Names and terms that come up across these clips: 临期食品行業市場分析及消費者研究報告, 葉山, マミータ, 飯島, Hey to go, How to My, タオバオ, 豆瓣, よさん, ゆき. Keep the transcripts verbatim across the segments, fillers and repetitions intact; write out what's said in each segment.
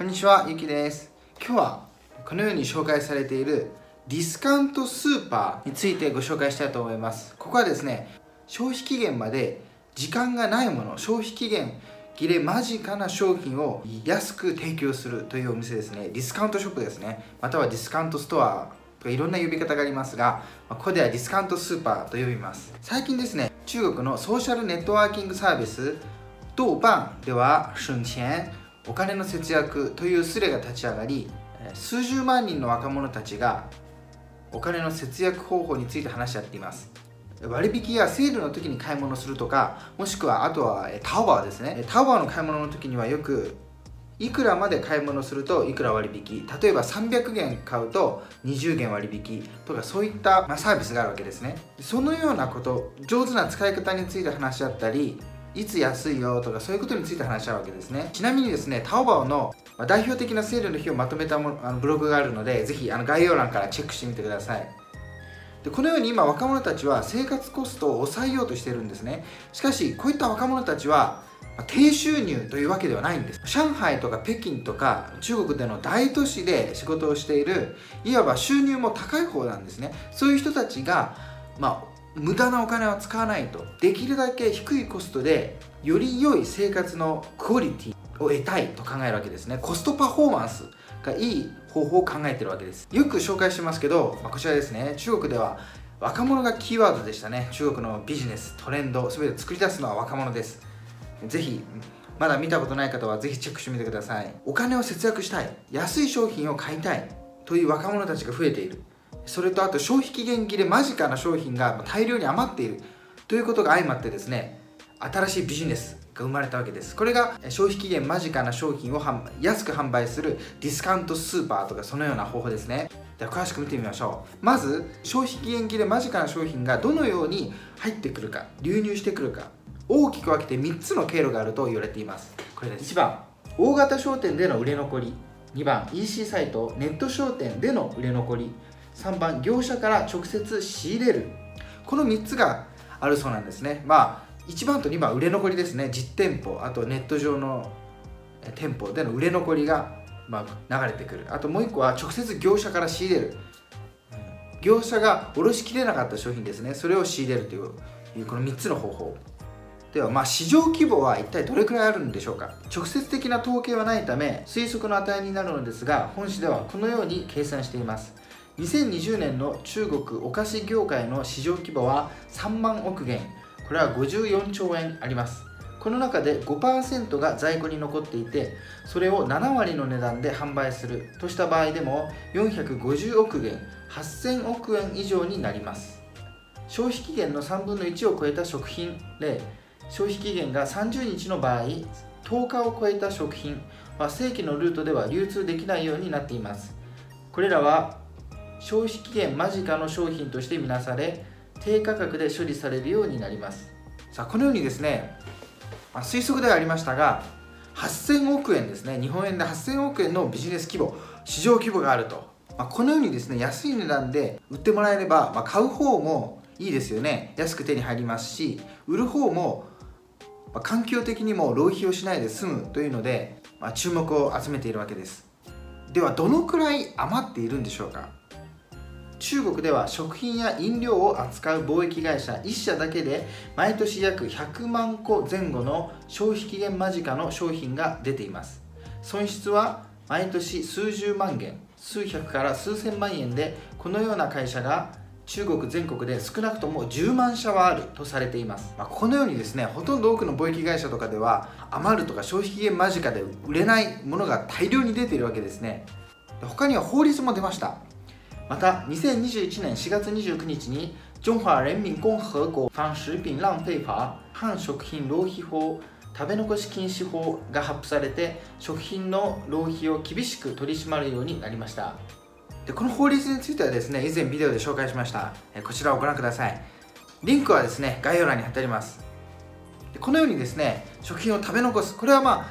こんにちは、ゆきです。今日はこのように紹介されているディスカウントスーパーについてご紹介したいと思います。ここはですね、消費期限まで時間がないもの、消費期限切れ間近な商品を安く提供するというお店ですね。ディスカウントショップですね。またはディスカウントストアとかいろんな呼び方がありますが、ここではディスカウントスーパーと呼びます。最近ですね、中国のソーシャルネットワーキングサービス、豆瓣では省钱、お金の節約というスレが立ち上がり、数十万人の若者たちがお金の節約方法について話し合っています。割引やセールの時に買い物するとか、もしくはあとはタワーですね。タワーの買い物の時にはよくいくらまで買い物するといくら割引、例えばさんびゃくえん買うとにじゅうえん割引とか、そういったサービスがあるわけですね。そのようなこと、上手な使い方について話し合ったり、いつ安いよとか、そういうことについて話し合うわけですね。ちなみにですね、タオバオの代表的なセールの日をまとめたもの、あのブログがあるので、ぜひあの概要欄からチェックしてみてください。で、このように今若者たちは生活コストを抑えようとしているんですね。しかしこういった若者たちは低収入というわけではないんです。上海とか北京とか中国での大都市で仕事をしている、いわば収入も高い方なんですね。そういう人たちがまあ無駄なお金は使わないと、できるだけ低いコストでより良い生活のクオリティを得たいと考えるわけですね。コストパフォーマンスがいい方法を考えてるわけです。よく紹介してますけど、まあ、こちらですね、中国では若者がキーワードでしたね。中国のビジネス、トレンド、全て作り出すのは若者です。ぜひまだ見たことない方はぜひチェックしてみてください。お金を節約したい、安い商品を買いたいという若者たちが増えている。それとあと消費期限切れ間近な商品が大量に余っているということが相まってですね、新しいビジネスが生まれたわけです。これが消費期限間近な商品を安く販売するディスカウントスーパーとか、そのような方法ですね。では詳しく見てみましょう。まず消費期限切れ間近な商品がどのように入ってくるか、流入してくるか、大きく分けてみっつの経路があると言われています。これです。いちばん、大型商店での売れ残り。にばん、 イーシー サイトネット商店での売れ残り。さんばん、業者から直接仕入れる。このみっつがあるそうなんですね。まあいちばんとにばん、売れ残りですね。実店舗、あとネット上の店舗での売れ残りが、まあ、流れてくる。あともういっこは直接業者から仕入れる。業者が卸しきれなかった商品ですね、それを仕入れるというこのみっつの方法。ではまあ市場規模は一体どれくらいあるんでしょうか。直接的な統計はないため推測の値になるのですが、本誌ではこのように計算しています。にせんにじゅうねんの中国お菓子業界の市場規模はさんまんおくげん、これはごじゅうよんちょうえんあります。この中で ごパーセント が在庫に残っていて、それをななわりの値段で販売するとした場合でもよんひゃくごじゅうおくげん、はっせんおくえん以上になります。消費期限のさんぶんのいちを超えた食品例、消費期限がさんじゅうにちの場合、とおかを超えた食品は正規のルートでは流通できないようになっています。これらは消費期限間近の商品として見なされ、低価格で処理されるようになります。さあこのようにですね、まあ、推測ではありましたがはっせんおくえんですね、日本円ではっせんおくえんのビジネス規模、市場規模があると、まあ、このようにですね、安い値段で売ってもらえれば、まあ、買う方もいいですよね。安く手に入りますし、売る方も環境的にも浪費をしないで済むというので、まあ、注目を集めているわけです。ではどのくらい余っているんでしょうか。中国では食品や飲料を扱う貿易会社いっしゃだけで毎年約ひゃくまんこぜん後の消費期限間近の商品が出ています。損失は毎年数十万元、数百から数千万円で、このような会社が中国全国で少なくともじゅうまんしゃはあるとされています。まあ、このようにですね、ほとんど多くの貿易会社とかでは余るとか消費期限間近で売れないものが大量に出ているわけですね。他には法律も出ました。またにせんにじゅういちねんしがつにじゅうくにちに中華人民共和国反食品浪費法、反食品浪費法、食べ残し禁止法が発布されて、食品の浪費を厳しく取り締まるようになりました。でこの法律についてはですね、以前ビデオで紹介しました。こちらをご覧ください。リンクはですね、概要欄に貼ってあります。でこのようにですね、食品を食べ残す、これはまあ、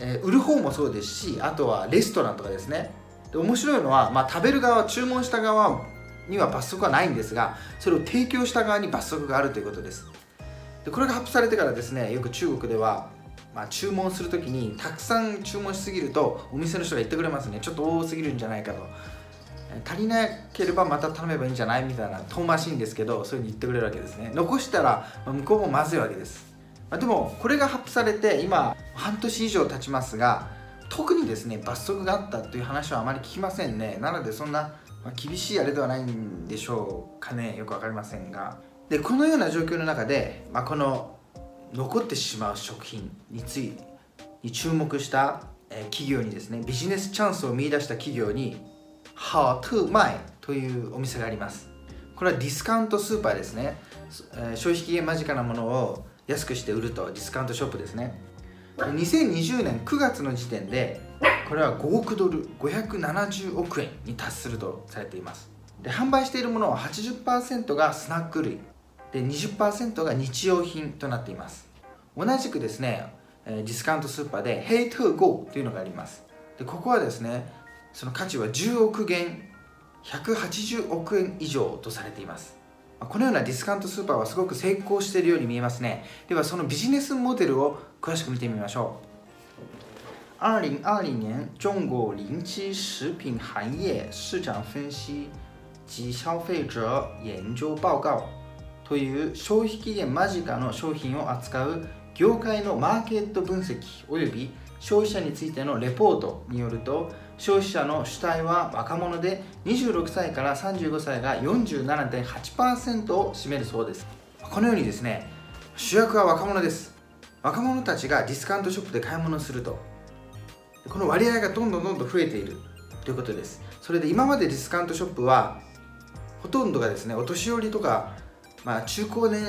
えー、売る方もそうですし、あとはレストランとかですね。で面白いのは、まあ、食べる側、注文した側には罰則はないんですが、それを提供した側に罰則があるということです。でこれが発布されてからですね、よく中国ではまあ、注文するときにたくさん注文しすぎるとお店の人が言ってくれますね。ちょっと多すぎるんじゃないかと、足りなければまた頼めばいいんじゃないみたいな、遠回しいんですけどそういうふうに言ってくれるわけですね。残したら向こうもまずいわけです。でもこれが発布されて今半年以上経ちますが、特にですね罰則があったという話はあまり聞きませんね。なのでそんな厳しいあれではないんでしょうかね、よく分かりませんが。でこのような状況の中で、まあ、この残ってしまう食品についてに注目した企業にですね、ビジネスチャンスを見出した企業に How to My というお店があります。これはディスカウントスーパーですね。消費期限間近なものを安くして売ると、ディスカウントショップですね。にせんにじゅうねんくがつの時点でこれはごおくドルごひゃくななじゅうおくえんに達するとされています。で販売しているものは はちじゅっパーセント がスナック類で にじゅっパーセント が日用品となっています。同じくですねディスカウントスーパーで Hey to go というのがあります。でここはですねその価値はじゅうおくげんひゃくはちじゅうおくえん以上とされています。このようなディスカウントスーパーはすごく成功しているように見えますね。ではそのビジネスモデルを詳しく見てみましょう。にせんにじゅうにねん中国临期食品行業市場分析及消費者研究報告という消費期限間近の商品を扱う業界のマーケット分析及び消費者についてのレポートによると、消費者の主体は若者でにじゅうろくさいからさんじゅうごさいが よんじゅうななてんはちパーセント を占めるそうです。このようにですね主役は若者です。若者たちがディスカウントショップで買い物するとこの割合がどんどんどんどん増えているということです。それで今までディスカウントショップはほとんどがですねお年寄りとか、まあ、中高年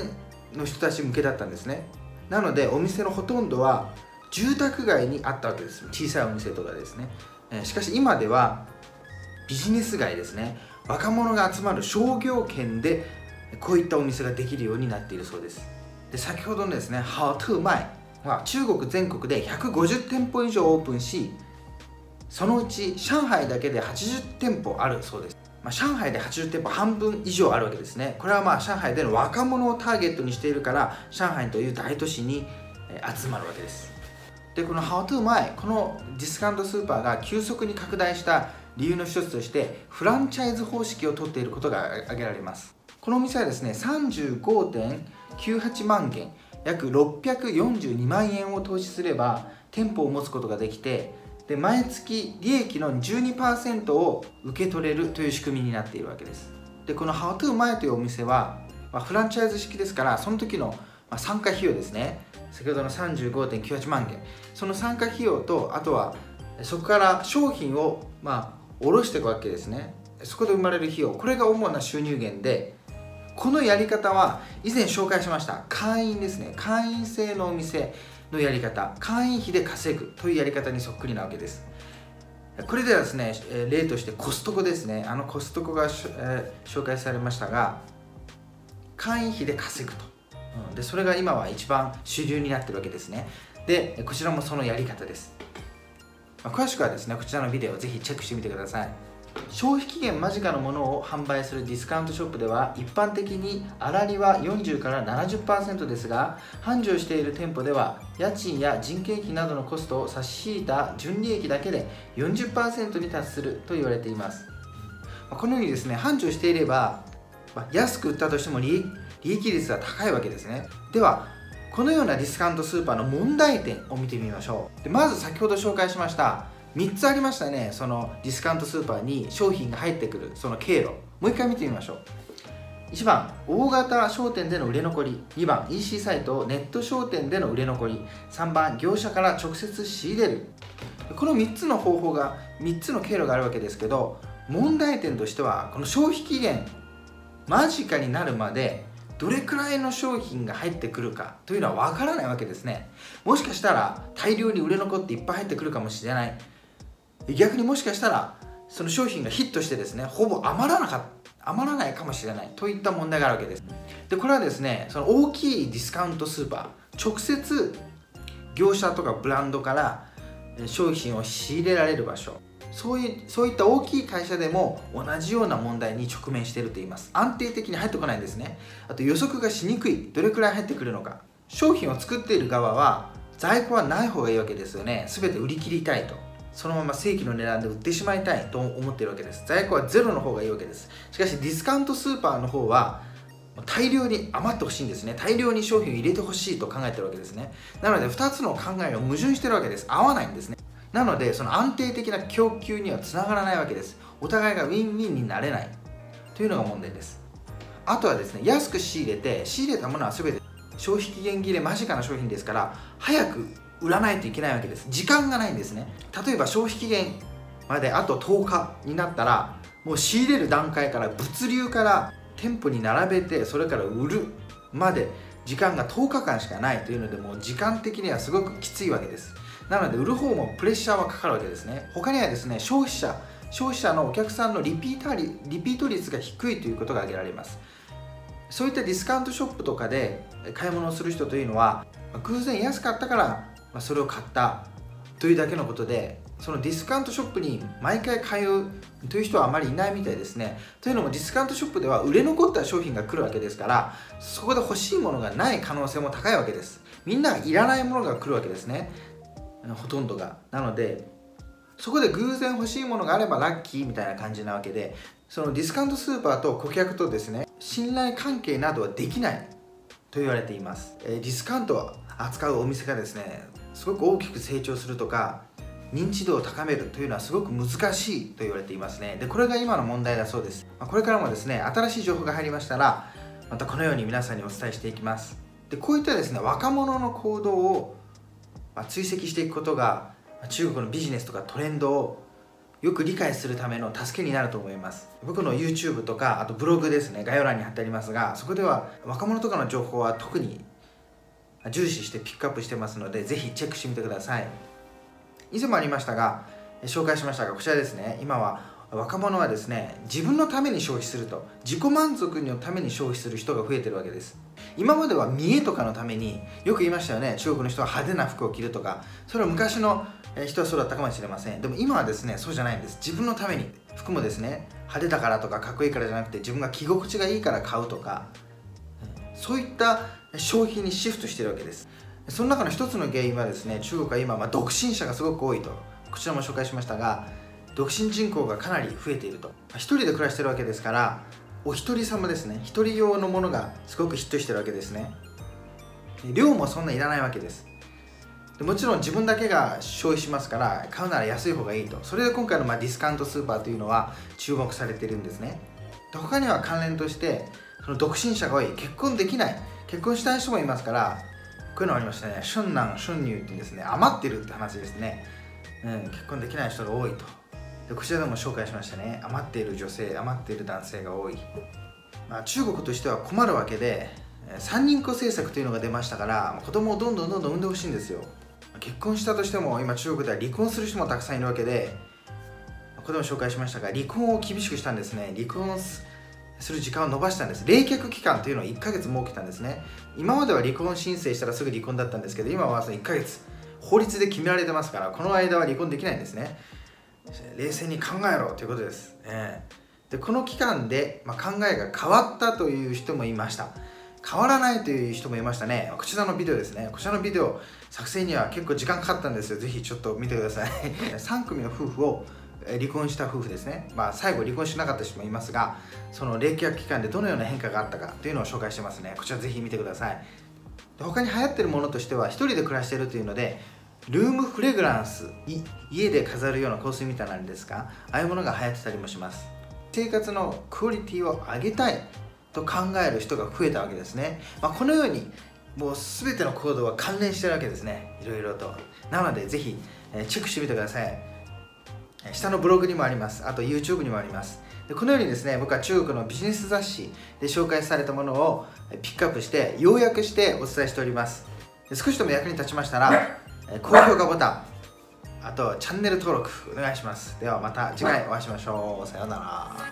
の人たち向けだったんですね。なのでお店のほとんどは住宅街にあったわけです。小さいお店とかですね。しかし今ではビジネス街ですね、若者が集まる商業圏でこういったお店ができるようになっているそうです。で先ほどのですね How to My は中国全国でひゃくごじゅってんぽ以上オープンし、そのうち上海だけではちじゅってんぽあるそうです。まあ、上海ではちじゅってんぽ半分以上あるわけですね。これはまあ上海での若者をターゲットにしているから上海という大都市に集まるわけです。でこの How to My、 このディスカウントスーパーが急速に拡大した理由の一つとしてフランチャイズ方式を取っていることが挙げられます。このお店はですね さんじゅうごてんきゅうはちまんげん約ろっぴゃくよんじゅうにまんえんを投資すれば店舗を持つことができて、で毎月利益の じゅうにパーセント を受け取れるという仕組みになっているわけです。でこの How to My というお店は、まあ、フランチャイズ式ですから、その時の参加費用ですね、先ほどの さんじゅうごてんきゅうはちまんげん、その参加費用と、あとはそこから商品をまあ下ろしていくわけですね。そこで生まれる費用、これが主な収入源で、このやり方は以前紹介しました会員ですね、会員制のお店のやり方、会員費で稼ぐというやり方にそっくりなわけです。これではですね例としてコストコですね、あのコストコが、えー、紹介されましたが、会員費で稼ぐと。でそれが今は一番主流になってるわけですね。でこちらもそのやり方です。まあ、詳しくはですねこちらのビデオをぜひチェックしてみてください。消費期限間近のものを販売するディスカウントショップでは一般的に粗利はよんじゅうから ななじゅっパーセント ですが、繁盛している店舗では家賃や人件費などのコストを差し引いた純利益だけで よんじゅっパーセント に達すると言われています。まあ、このようにですね繁盛していれば、まあ、安く売ったとしても利益利益率が高いわけですね。ではこのようなディスカウントスーパーの問題点を見てみましょう。でまず先ほど紹介しましたみっつありましたね、そのディスカウントスーパーに商品が入ってくるその経路、もう一回見てみましょう。いちばん大型商店での売れ残り、にばん イーシー サイトネット商店での売れ残り、さんばん業者から直接仕入れる、このみっつの方法がみっつの経路があるわけですけど、問題点としてはこの消費期限間近になるまでどれくらいの商品が入ってくるかというのは分からないわけですね。もしかしたら大量に売れ残っていっぱい入ってくるかもしれない、逆にもしかしたらその商品がヒットしてですねほぼ余らなか余らないかもしれないといった問題があるわけです。でこれはですねその大きいディスカウントスーパー、直接業者とかブランドから商品を仕入れられる場所、そうい、そういった大きい会社でも同じような問題に直面していると言います。安定的に入ってこないんですね。あと予測がしにくい、どれくらい入ってくるのか、商品を作っている側は在庫はない方がいいわけですよね。全て売り切りたいと、そのまま正規の値段で売ってしまいたいと思っているわけです。在庫はゼロの方がいいわけです。しかしディスカウントスーパーの方は大量に余ってほしいんですね。大量に商品を入れてほしいと考えてるわけですね。なのでふたつの考えが矛盾してるわけです。合わないんですね。なのでその安定的な供給にはつながらないわけです。お互いがウィンウィンになれないというのが問題です。あとはですね、安く仕入れて仕入れたものは全て消費期限切れ間近な商品ですから、早く売らないといけないわけです。時間がないんですね。例えば消費期限まであととおかになったら、もう仕入れる段階から物流から店舗に並べてそれから売るまで時間がとおかかんしかないというので、もう時間的にはすごくきついわけです。なので売る方もプレッシャーはかかるわけですね。他にはですね、消費者消費者のお客さんのリピーターリピート率が低いということが挙げられます。そういったディスカウントショップとかで買い物をする人というのは、偶然安かったからそれを買ったというだけのことで、そのディスカウントショップに毎回通うという人はあまりいないみたいですね。というのもディスカウントショップでは売れ残った商品が来るわけですから、そこで欲しいものがない可能性も高いわけです。みんながいらないものが来るわけですね、ほとんどが。なのでそこで偶然欲しいものがあればラッキーみたいな感じなわけで、そのディスカウントスーパーと顧客とですね、信頼関係などはできないと言われています。ディスカウントを扱うお店がですね、すごく大きく成長するとか認知度を高めるというのはすごく難しいと言われていますね。でこれが今の問題だそうです。これからもですね、新しい情報が入りましたら、またこのように皆さんにお伝えしていきます。でこういったですね、若者の行動を追跡していくことが、中国のビジネスとかトレンドをよく理解するための助けになると思います。僕の YouTube とか、あとブログですね、概要欄に貼ってありますが、そこでは若者とかの情報は特に重視してピックアップしてますので、ぜひチェックしてみてください。以前もありましたが、紹介しましたが、こちらですね、今は若者はですね、自分のために消費すると、自己満足のために消費する人が増えてるわけです。今までは見栄とかのために、よく言いましたよね、中国の人は派手な服を着るとか。それは昔の人はそうだったかもしれません。でも今はですね、そうじゃないんです。自分のために、服もですね、派手だからとかかっこいいからじゃなくて、自分が着心地がいいから買うとか、そういった消費にシフトしてるわけです。その中の一つの原因はですね、中国は今、まあ、独身者がすごく多いと、こちらも紹介しましたが、独身人口がかなり増えていると。一人で暮らしてるわけですから、お一人様ですね、一人用のものがすごくヒットしてるわけですね。量もそんないらないわけです。でもちろん自分だけが消費しますから、買うなら安い方がいいと。それで今回のまあディスカウントスーパーというのは注目されているんですね。で他には関連として、その独身者が多い、結婚できない、結婚したい人もいますから、こういうのありましたね。春男春女ってですね、余ってるって話ですね、うん、結婚できない人が多いと。でこちらでも紹介しましたね、余っている女性、余っている男性が多い。まあ、中国としては困るわけで、三人っ子政策というのが出ましたから、子供をどんどんどんどん産んでほしいんですよ。結婚したとしても、今中国では離婚する人もたくさんいるわけで、これも紹介しましたが、離婚を厳しくしたんですね。離婚をする時間を延ばしたんです。冷却期間というのをいっかげつ設けたんですね。今までは離婚申請したらすぐ離婚だったんですけど、今はそのいっかげつ法律で決められてますから、この間は離婚できないんですね。冷静に考えろということです、えー、でこの期間で、まあ、考えが変わったという人もいました。変わらないという人もいましたね。こちらのビデオですね。こちらのビデオ作成には結構時間かかったんですよ。ぜひちょっと見てください。さん組の夫婦を離婚した夫婦ですね。まあ最後離婚しなかった人もいますが、その冷却期間でどのような変化があったかというのを紹介してますね。こちらぜひ見てください。で他に流行ってるものとしては、一人で暮らしているというので、ルームフレグランス、家で飾るような香水みたいなんですか、ああいうものが流行ってたりもします。生活のクオリティを上げたいと考える人が増えたわけですね。まあ、このようにもう全ての行動は関連してるわけですね、いろいろと。なのでぜひチェックしてみてください。下のブログにもあります。あと YouTube にもあります。でこのようにですね、僕は中国のビジネス雑誌で紹介されたものをピックアップして要約してお伝えしております。で少しでも役に立ちましたら、高評価ボタン、あとチャンネル登録お願いします。ではまた次回お会いしましょう。さような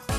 ら。